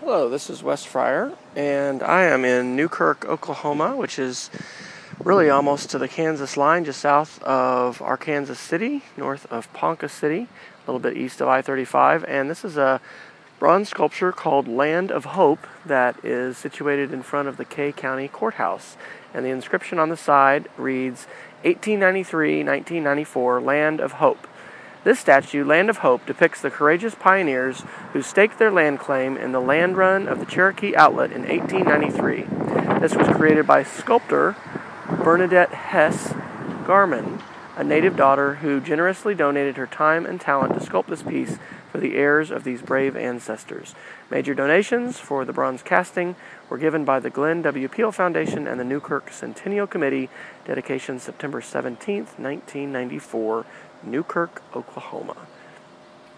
Hello, this is Wes Fryer, and I am in Newkirk, Oklahoma, which is really almost to the Kansas line, just south of Arkansas City, north of Ponca City, a little bit east of I-35, and this is a bronze sculpture called Land of Hope that is situated in front of the Kay County Courthouse, and the inscription on the side reads, 1893-1994, Land of Hope. This statue, Land of Hope, depicts the courageous pioneers who staked their land claim in the land run of the Cherokee Outlet in 1893. This was created by sculptor Bernadette Hess Garman, a native daughter who generously donated her time and talent to sculpt this piece for the heirs of these brave ancestors. Major donations for the bronze casting were given by the Glenn W. Peel Foundation and the Newkirk Centennial Committee. Dedication September 17, 1994, Newkirk, Oklahoma.